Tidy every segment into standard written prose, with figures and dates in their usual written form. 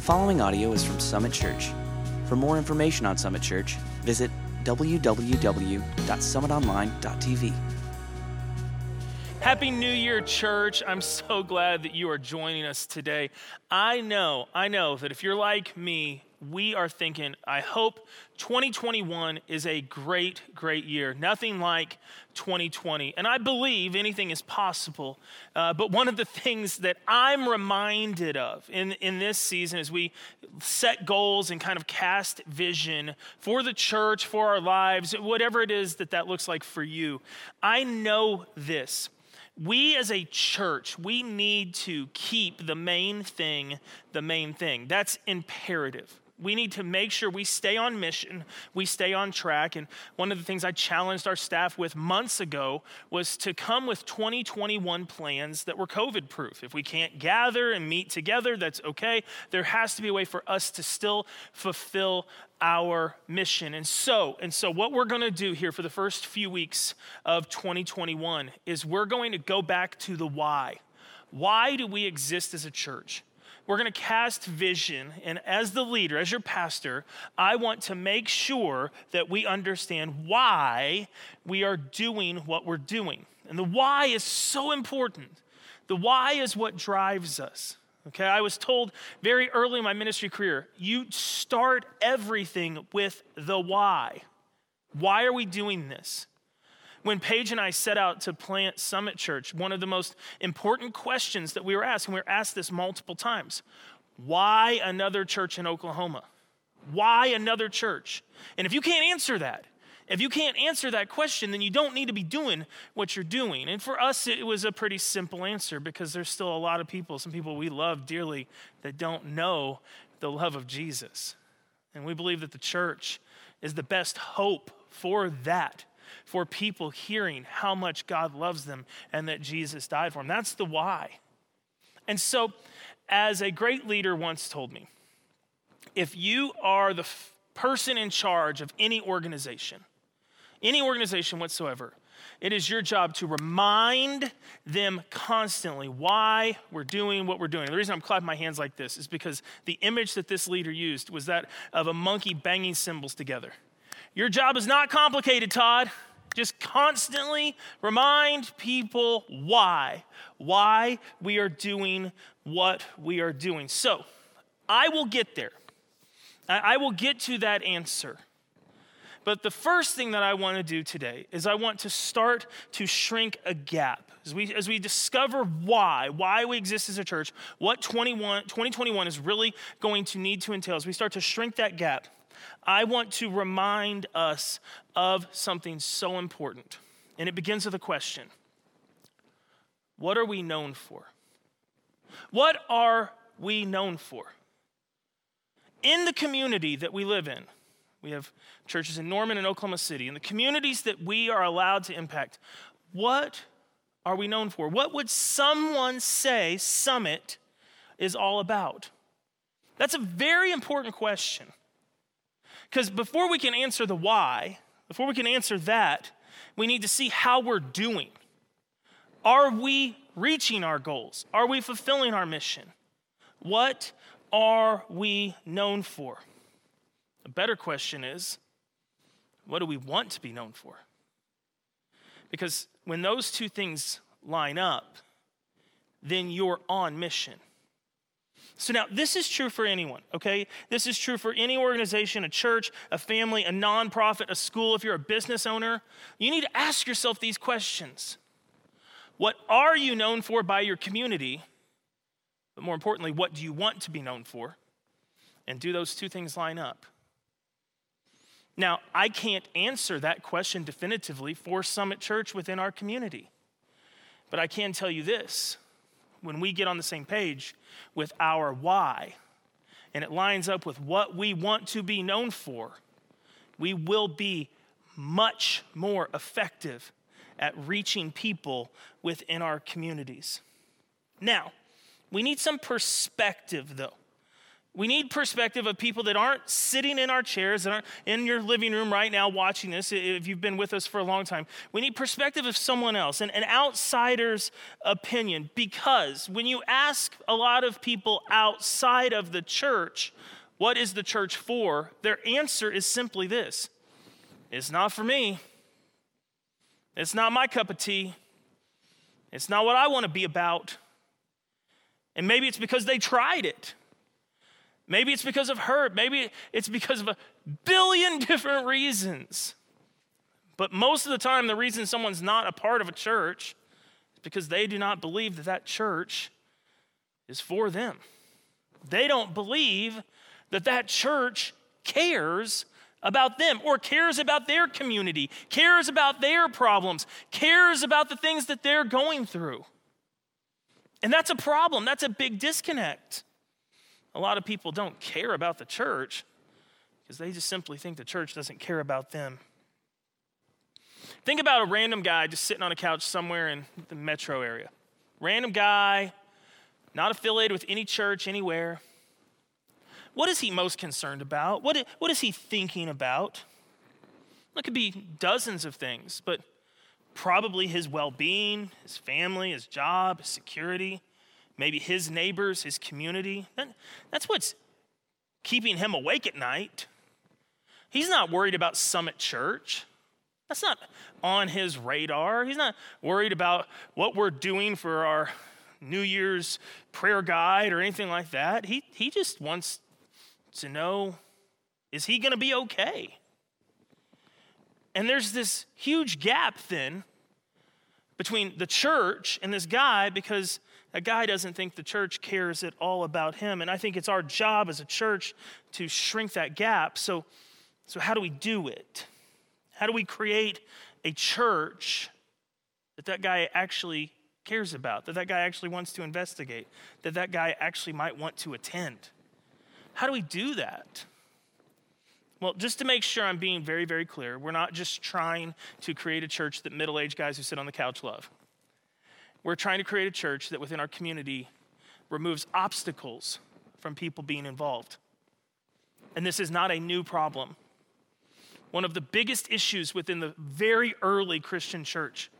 The following audio is from Summit Church. For more information on Summit Church, visit www.summitonline.tv. Happy New Year, church. I'm so glad that you are joining us today. I know that if you're like me, we are thinking, I hope 2021 is a great, great year. Nothing like 2020. And I believe anything is possible. But one of the things that I'm reminded of in this season as we set goals and kind of cast vision for the church, for our lives, whatever it is that looks like for you, I know this. We as a church, we need to keep the main thing the main thing. That's imperative. We need to make sure we stay on mission, we stay on track. And one of the things I challenged our staff with months ago was to come with 2021 plans that were COVID-proof. If we can't gather and meet together, that's okay. There has to be a way for us to still fulfill our mission. And so what we're going to do here for the first few weeks of 2021 is we're going to go back to the why. Why do we exist as a church? We're going to cast vision, and as the leader, as your pastor, I want to make sure that we understand why we are doing what we're doing. And the why is so important. The why is what drives us, okay? I was told very early in my ministry career, you start everything with the why. Why are we doing this? When Paige and I set out to plant Summit Church, one of the most important questions that we were asked, and we were asked this multiple times, why another church in Oklahoma? Why another church? And if you can't answer that, question, then you don't need to be doing what you're doing. And for us, it was a pretty simple answer because there's still a lot of people, some people we love dearly, that don't know the love of Jesus. And we believe that the church is the best hope for that, for people hearing how much God loves them and that Jesus died for them. That's the why. And so, as a great leader once told me, if you are the person in charge of any organization whatsoever, it is your job to remind them constantly why we're doing what we're doing. The reason I'm clapping my hands like this is because the image that this leader used was that of a monkey banging cymbals together. Your job is not complicated, Todd. Just constantly remind people why we are doing what we are doing. So I will get there. I will get to that answer. But the first thing that I want to do today is I want to start to shrink a gap. As we discover why we exist as a church, what 2021 is really going to need to entail, as we start to shrink that gap, I want to remind us of something so important. And it begins with a question. What are we known for? What are we known for? In the community that we live in, we have churches in Norman and Oklahoma City, in the communities that we are allowed to impact, what are we known for? What would someone say Summit is all about? That's a very important question. Because before we can answer the why, before we can answer that, we need to see how we're doing. Are we reaching our goals? Are we fulfilling our mission? What are we known for? A better question is, what do we want to be known for? Because when those two things line up, then you're on mission. So now, this is true for anyone, okay? This is true for any organization, a church, a family, a nonprofit, a school. If you're a business owner, you need to ask yourself these questions. What are you known for by your community? But more importantly, what do you want to be known for? And do those two things line up? Now, I can't answer that question definitively for Summit Church within our community. But I can tell you this. When we get on the same page with our why, and it lines up with what we want to be known for, we will be much more effective at reaching people within our communities. Now, we need some perspective, though. We need perspective of people that aren't sitting in our chairs, that aren't in your living room right now watching this, if you've been with us for a long time. We need perspective of someone else, an outsider's opinion, because when you ask a lot of people outside of the church, what is the church for? Their answer is simply this: it's not for me. It's not my cup of tea. It's not what I want to be about. And maybe it's because they tried it. Maybe it's because of hurt. Maybe it's because of a billion different reasons. But most of the time, the reason someone's not a part of a church is because they do not believe that that church is for them. They don't believe that that church cares about them or cares about their community, cares about their problems, cares about the things that they're going through. And that's a problem. That's a big disconnect. A lot of people don't care about the church because they just simply think the church doesn't care about them. Think about a random guy just sitting on a couch somewhere in the metro area. Random guy, not affiliated with any church anywhere. What is he most concerned about? What is he thinking about? It could be dozens of things, but probably his well-being, his family, his job, his security. Maybe his neighbors, his community. That's what's keeping him awake at night. He's not worried about Summit Church. That's not on his radar. He's not worried about what we're doing for our New Year's prayer guide or anything like that. He just wants to know, is he going to be okay? And there's this huge gap then between the church and this guy, because a guy doesn't think the church cares at all about him. And I think it's our job as a church to shrink that gap. So how do we do it? How do we create a church that guy actually cares about, that guy actually wants to investigate, that guy actually might want to attend? How do we do that? Well, just to make sure I'm being very, very clear, we're not just trying to create a church that middle-aged guys who sit on the couch love. We're trying to create a church that within our community removes obstacles from people being involved. And this is not a new problem. One of the biggest issues within the very early Christian church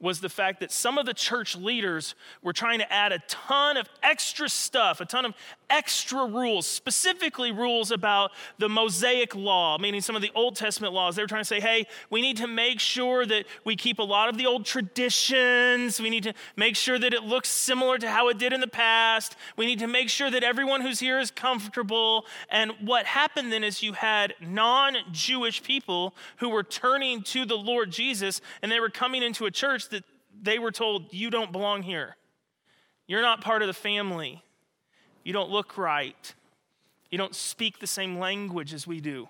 was the fact that some of the church leaders were trying to add a ton of extra stuff, a ton of extra rules, specifically rules about the Mosaic law, meaning some of the Old Testament laws. They were trying to say, hey, we need to make sure that we keep a lot of the old traditions. We need to make sure that it looks similar to how it did in the past. We need to make sure that everyone who's here is comfortable. And what happened then is you had non-Jewish people who were turning to the Lord Jesus, and they were coming into a church that they were told, you don't belong here. You're not part of the family. You don't look right. You don't speak the same language as we do.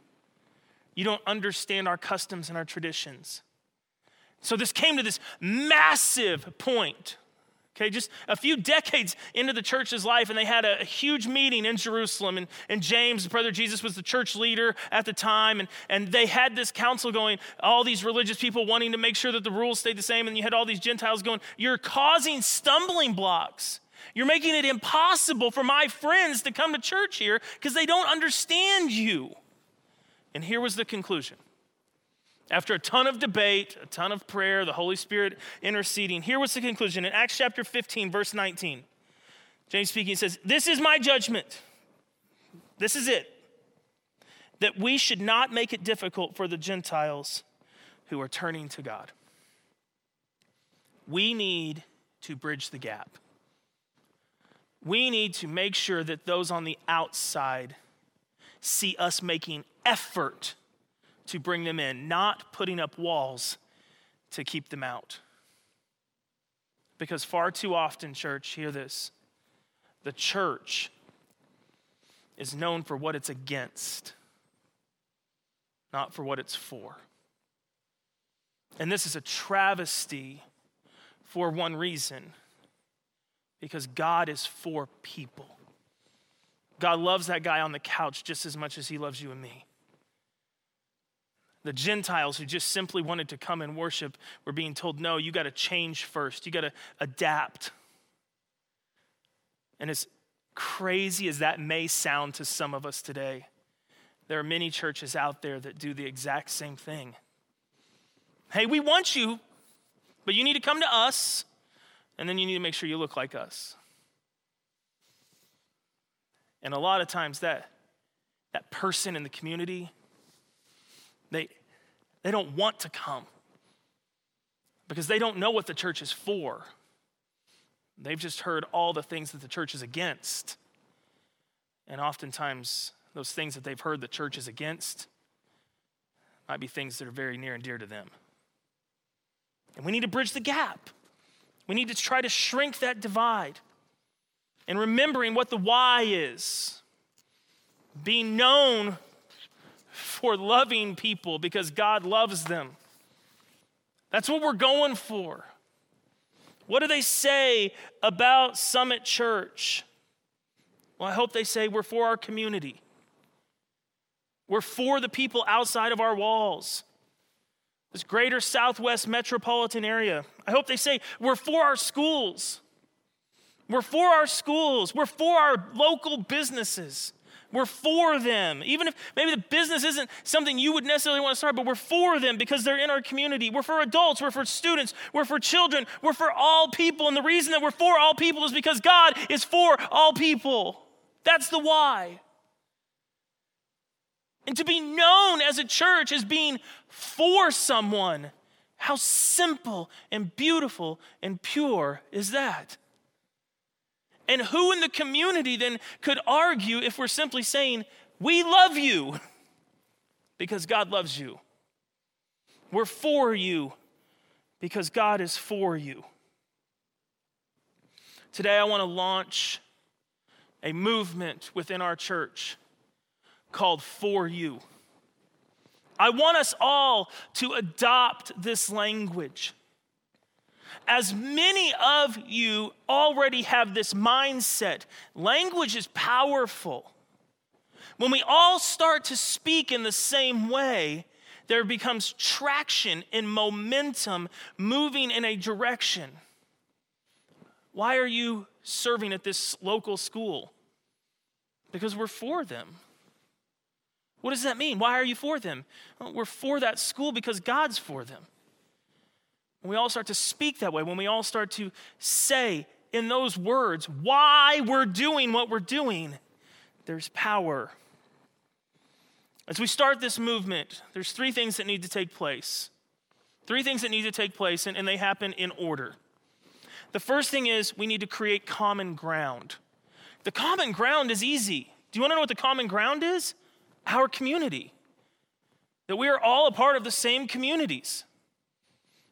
You don't understand our customs and our traditions. So this came to this massive point. Okay, just a few decades into the church's life, and they had a huge meeting in Jerusalem, and James, brother Jesus, was the church leader at the time, and they had this council going, all these religious people wanting to make sure that the rules stayed the same, and you had all these Gentiles going, you're causing stumbling blocks. You're making it impossible for my friends to come to church here because they don't understand you. And here was the conclusion. After a ton of debate, a ton of prayer, the Holy Spirit interceding, here was the conclusion. In Acts chapter 15, verse 19, James speaking says, this is my judgment. This is it. That we should not make it difficult for the Gentiles who are turning to God. We need to bridge the gap. We need to make sure that those on the outside see us making effort to bring them in, not putting up walls to keep them out. Because far too often, church, hear this, the church is known for what it's against, not for what it's for. And this is a travesty for one reason. Because God is for people. God loves that guy on the couch just as much as he loves you and me. The Gentiles who just simply wanted to come and worship were being told, no, you got to change first. You got to adapt. And it's crazy as that may sound to some of us today, there are many churches out there that do the exact same thing. Hey, we want you, but you need to come to us, and then you need to make sure you look like us. And a lot of times that person in the community, they don't want to come because they don't know what the church is for. They've just heard all the things that the church is against. And oftentimes, those things that they've heard the church is against might be things that are very near and dear to them. And we need to bridge the gap. We need to try to shrink that divide. And remembering what the why is. Being known for loving people because God loves them. That's what we're going for. What do they say about Summit Church? Well, I hope they say we're for our community. We're for the people outside of our walls. This greater Southwest metropolitan area. I hope they say we're for our schools. We're for our schools. We're for our local businesses. We're for them. Even if maybe the business isn't something you would necessarily want to start, but we're for them because they're in our community. We're for adults. We're for students. We're for children. We're for all people. And the reason that we're for all people is because God is for all people. That's the why. And to be known as a church as being for someone, how simple and beautiful and pure is that? And who in the community then could argue if we're simply saying, we love you because God loves you. We're for you because God is for you. Today I want to launch a movement within our church called For You. I want us all to adopt this language. As many of you already have this mindset, language is powerful. When we all start to speak in the same way, there becomes traction and momentum moving in a direction. Why are you serving at this local school? Because we're for them. What does that mean? Why are you for them? Well, we're for that school because God's for them. When we all start to speak that way, when we all start to say in those words why we're doing what we're doing, there's power. As we start this movement, there's three things that need to take place. Three things that need to take place, and they happen in order. The first thing is we need to create common ground. The common ground is easy. Do you want to know what the common ground is? Our community. That we are all a part of the same communities.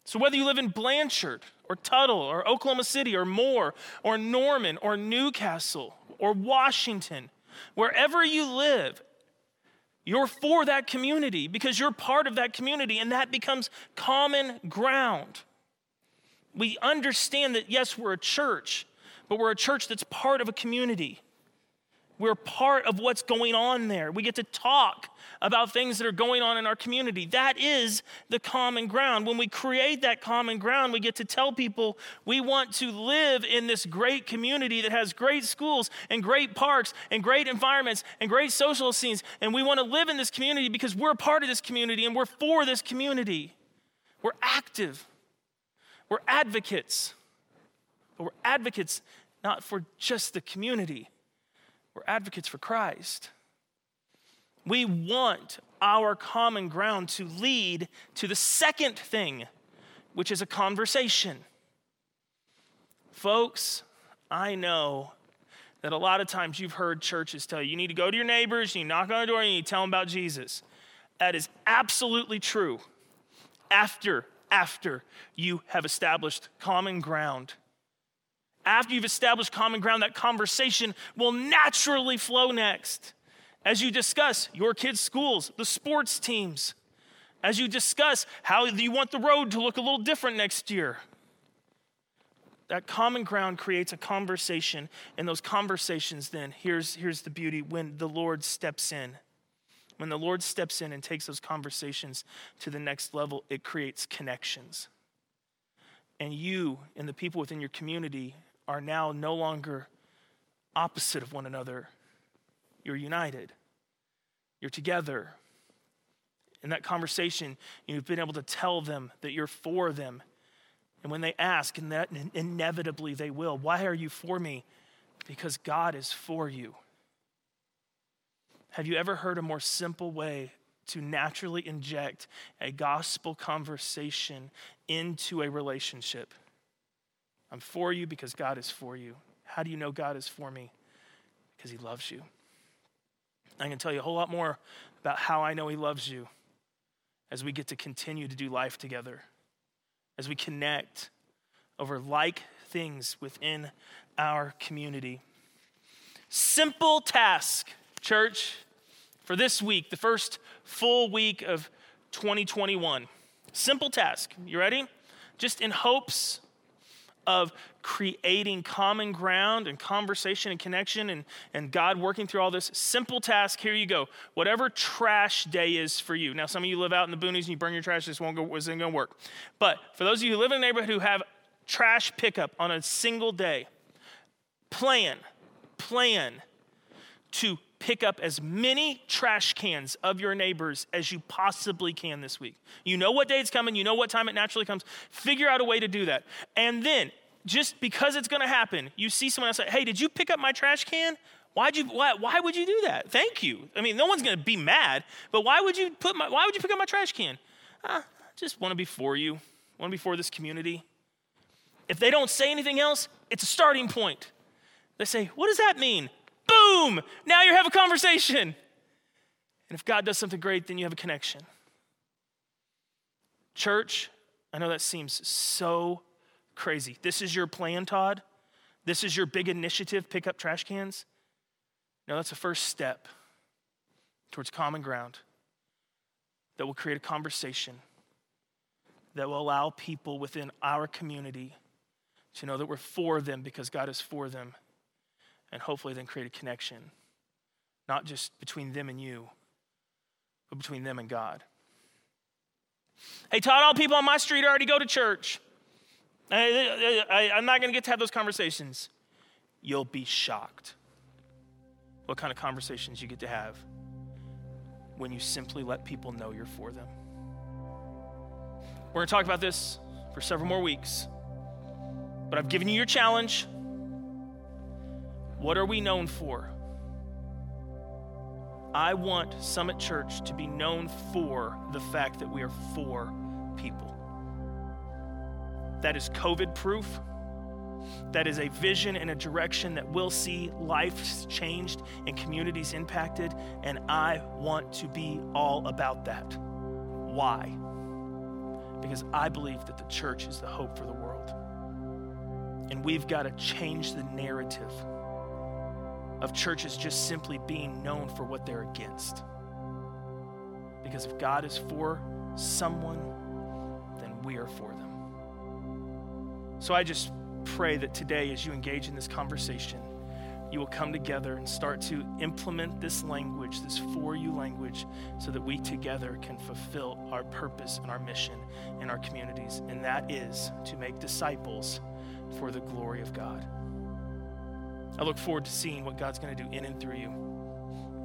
So whether you live in Blanchard or Tuttle or Oklahoma City or Moore or Norman or Newcastle or Washington, wherever you live, you're for that community because you're part of that community, and that becomes common ground. We understand that, yes, we're a church, but we're a church that's part of a community. We're part of what's going on there. We get to talk about things that are going on in our community. That is the common ground. When we create that common ground, we get to tell people we want to live in this great community that has great schools and great parks and great environments and great social scenes. And we want to live in this community because we're a part of this community and we're for this community. We're active. We're advocates. But we're advocates not for just the community. We're advocates for Christ. We want our common ground to lead to the second thing, which is a conversation. Folks, I know that a lot of times you've heard churches tell you need to go to your neighbors, you knock on the door, and you tell them about Jesus. That is absolutely true after you have established common ground. After you've established common ground, that conversation will naturally flow next. As you discuss your kids' schools, the sports teams, as you discuss how you want the road to look a little different next year, that common ground creates a conversation, and those conversations then, here's the beauty, when the Lord steps in. When the Lord steps in and takes those conversations to the next level, it creates connections. And you and the people within your community are now no longer opposite of one another. You're united. You're together. In that conversation, you've been able to tell them that you're for them. And when they ask, and that inevitably they will, why are you for me? Because God is for you. Have you ever heard a more simple way to naturally inject a gospel conversation into a relationship? I'm for you because God is for you. How do you know God is for me? Because he loves you. I can tell you a whole lot more about how I know he loves you as we get to continue to do life together, as we connect over like things within our community. Simple task, church, for this week, the first full week of 2021. Simple task. You ready? Just in hopes of creating common ground and conversation and connection and God working through all this. Simple task, here you go. Whatever trash day is for you. Now, some of you live out in the boonies and you burn your trash, this isn't gonna work. But for those of you who live in a neighborhood who have trash pickup on a single day, plan to pick up as many trash cans of your neighbors as you possibly can this week. You know what day it's coming. You know what time it naturally comes. Figure out a way to do that. And then, just because it's going to happen, you see someone else say, hey, did you pick up my trash can? Why would you do that? Thank you. I mean, no one's going to be mad, but why would you pick up my trash can? I just want to be for you. I want to be for this community. If they don't say anything else, it's a starting point. They say, what does that mean? Boom, now you have a conversation. And if God does something great, then you have a connection. Church, I know that seems so crazy. This is your plan, Todd? This is your big initiative, pick up trash cans? No, that's the first step towards common ground that will create a conversation that will allow people within our community to know that we're for them because God is for them. And hopefully then create a connection, not just between them and you, but between them and God. Hey, Todd, all people on my street already go to church. I'm not going to get to have those conversations. You'll be shocked what kind of conversations you get to have when you simply let people know you're for them. We're going to talk about this for several more weeks, but I've given you your challenge. What are we known for? I want Summit Church to be known for the fact that we are for people. That is COVID proof. That is a vision and a direction that will see lives changed and communities impacted. And I want to be all about that. Why? Because I believe that the church is the hope for the world. And we've got to change the narrative of churches just simply being known for what they're against. Because if God is for someone, then we are for them. So I just pray that today, as you engage in this conversation, you will come together and start to implement this language, this for you language, so that we together can fulfill our purpose and our mission in our communities. And that is to make disciples for the glory of God. I look forward to seeing what God's going to do in and through you.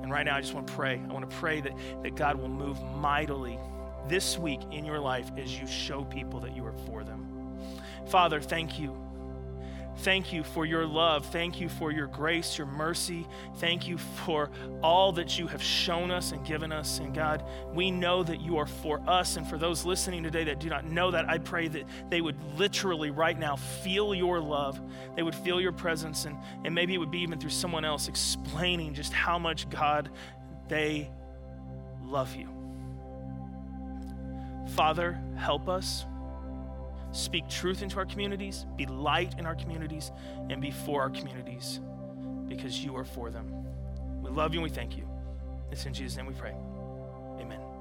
And right now, I just want to pray. I want to pray that God will move mightily this week in your life as you show people that you are for them. Father, thank you. Thank you for your love. Thank you for your grace, your mercy. Thank you for all that you have shown us and given us. And God, we know that you are for us. And for those listening today that do not know that, I pray that they would literally right now feel your love. They would feel your presence. And maybe it would be even through someone else explaining just how much, God, they love you. Father, help us. Speak truth into our communities, be light in our communities, and be for our communities because you are for them. We love you and we thank you. It's in Jesus' name we pray. Amen.